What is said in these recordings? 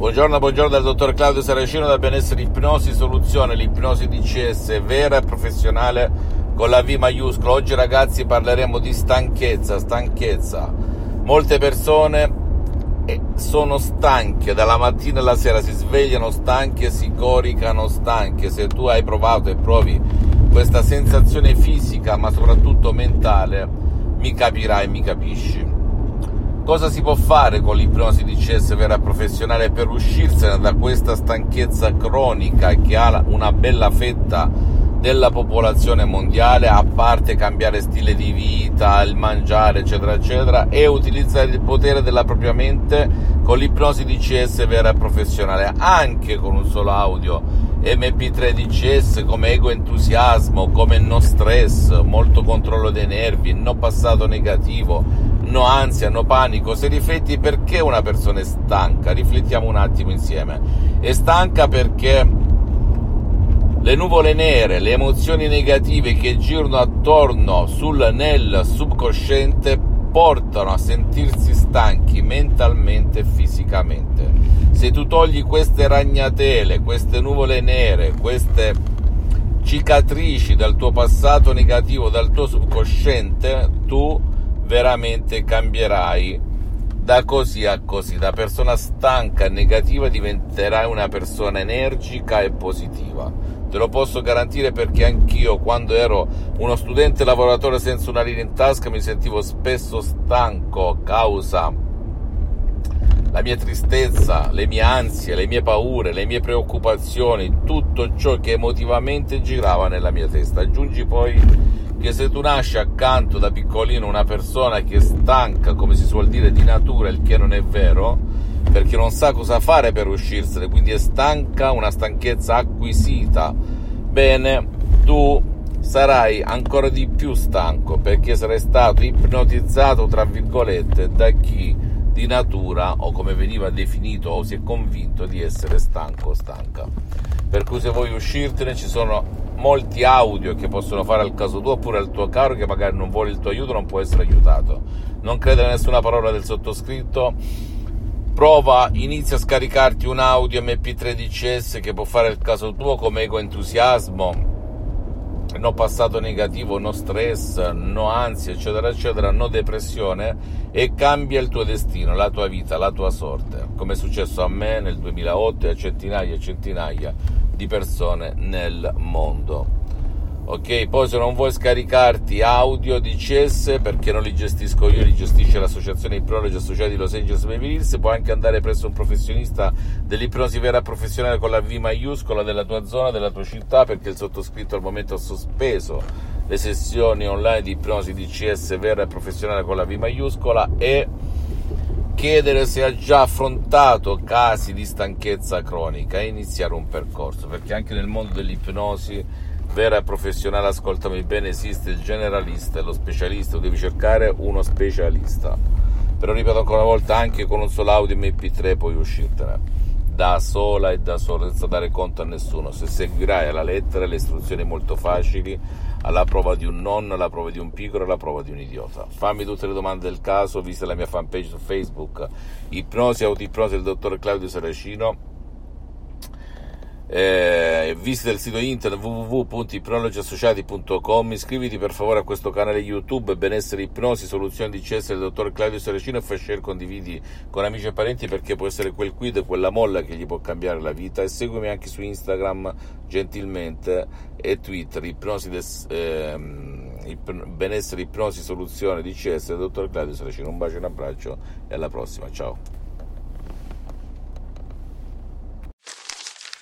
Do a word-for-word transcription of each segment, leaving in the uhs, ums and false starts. Buongiorno, buongiorno dal dottor Claudio Saracino da Benessere Ipnosi Soluzione, l'ipnosi D C S vera e professionale con la V maiuscola. Oggi ragazzi parleremo di stanchezza, stanchezza. Molte persone sono stanche, dalla mattina alla sera si svegliano stanche, si coricano stanche. Se tu hai provato e provi questa sensazione fisica ma soprattutto mentale, mi capirai, mi capisci. Cosa si può fare con l'ipnosi D C S vera professionale per uscirsene da questa stanchezza cronica che ha una bella fetta della popolazione mondiale, a parte cambiare stile di vita, il mangiare eccetera eccetera, e utilizzare il potere della propria mente con l'ipnosi D C S vera professionale, anche con un solo audio M P tre D C S come ego entusiasmo, come no stress, molto controllo dei nervi, no passato negativo, no ansia, no panico. Se rifletti perché una persona è stanca, riflettiamo un attimo insieme. È stanca perché le nuvole nere, le emozioni negative che girano attorno sul nel subconsciente portano a sentirsi stanchi mentalmente e fisicamente. Se tu togli queste ragnatele, queste nuvole nere, queste cicatrici dal tuo passato negativo, dal tuo subconsciente, tu veramente cambierai da così a così. Da persona stanca e negativa diventerai una persona energica e positiva. Te lo posso garantire, perché anch'io, quando ero uno studente lavoratore senza una linea in tasca, mi sentivo spesso stanco causa la mia tristezza, le mie ansie, le mie paure, le mie preoccupazioni, tutto ciò che emotivamente girava nella mia testa. Aggiungi poi che se tu nasci accanto da piccolino una persona che è stanca, come si suol dire, di natura, il che non è vero, perché non sa cosa fare per uscirsene, quindi è stanca, una stanchezza acquisita, bene, tu sarai ancora di più stanco, perché sarai stato ipnotizzato, tra virgolette, da chi di natura, o come veniva definito, o si è convinto di essere stanco o stanca. Per cui se vuoi uscirtene ci sono molti audio che possono fare al caso tuo, oppure al tuo caro che magari non vuole il tuo aiuto, non può essere aiutato. Non credere a nessuna parola del sottoscritto, prova, inizia a scaricarti un audio M P tre D C S che può fare al caso tuo come ego entusiasmo, no passato negativo, no stress, no ansia eccetera eccetera, no depressione, e cambia il tuo destino, la tua vita, la tua sorte, come è successo a me nel duemilaotto e a centinaia e centinaia di persone nel mondo. Ok, poi se non vuoi scaricarti audio D C S, perché non li gestisco io, li gestisce l'associazione Ipnologi Associati Los Angeles Beverly Hills, puoi anche andare presso un professionista dell'ipnosi vera professionale con la V maiuscola della tua zona, della tua città, perché il sottoscritto al momento ha sospeso le sessioni online di ipnosi D C S vera e professionale con la V maiuscola, e chiedere se ha già affrontato casi di stanchezza cronica e iniziare un percorso, perché anche nel mondo dell'ipnosi vera e professionale, ascoltami bene, esiste il generalista e lo specialista, devi cercare uno specialista. Però ripeto ancora una volta, anche con un solo audio M P tre puoi uscirtene da sola e da solo, senza dare conto a nessuno, se seguirai alla lettera le istruzioni molto facili, alla prova di un nonno, alla prova di un piccolo, alla prova di un idiota. Fammi tutte le domande del caso, visita la mia fanpage su Facebook, Ipnosi Autoipnosi del dottor Claudio Saracino, eh, visita il sito internet w w w punto ipnologiassociati punto com, iscriviti per favore a questo canale YouTube Benessere Ipnosi Soluzione D C S del dottor Claudio Saracino, e fai share, condividi con amici e parenti, perché può essere quel quid e quella molla che gli può cambiare la vita. E seguimi anche su Instagram gentilmente e Twitter Ipnosi des, eh, ip, Benessere Ipnosi Soluzione D C S del dottor Claudio Saracino. Un bacio, un abbraccio e alla prossima, ciao.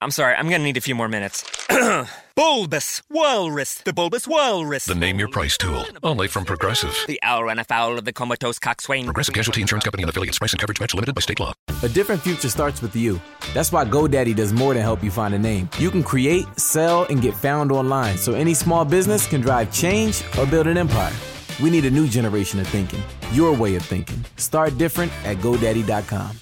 I'm sorry, I'm going to need a few more minutes. Bulbous Walrus, the Bulbous Walrus. The Name Your Price tool, only from Progressive. The owl ran afoul of the comatose coxswain. Progressive Casualty Insurance Company and affiliates. Price and coverage match limited by state law. A different future starts with you. That's why GoDaddy does more than help you find a name. You can create, sell, and get found online, so any small business can drive change or build an empire. We need a new generation of thinking, your way of thinking. Start different at GoDaddy dot com.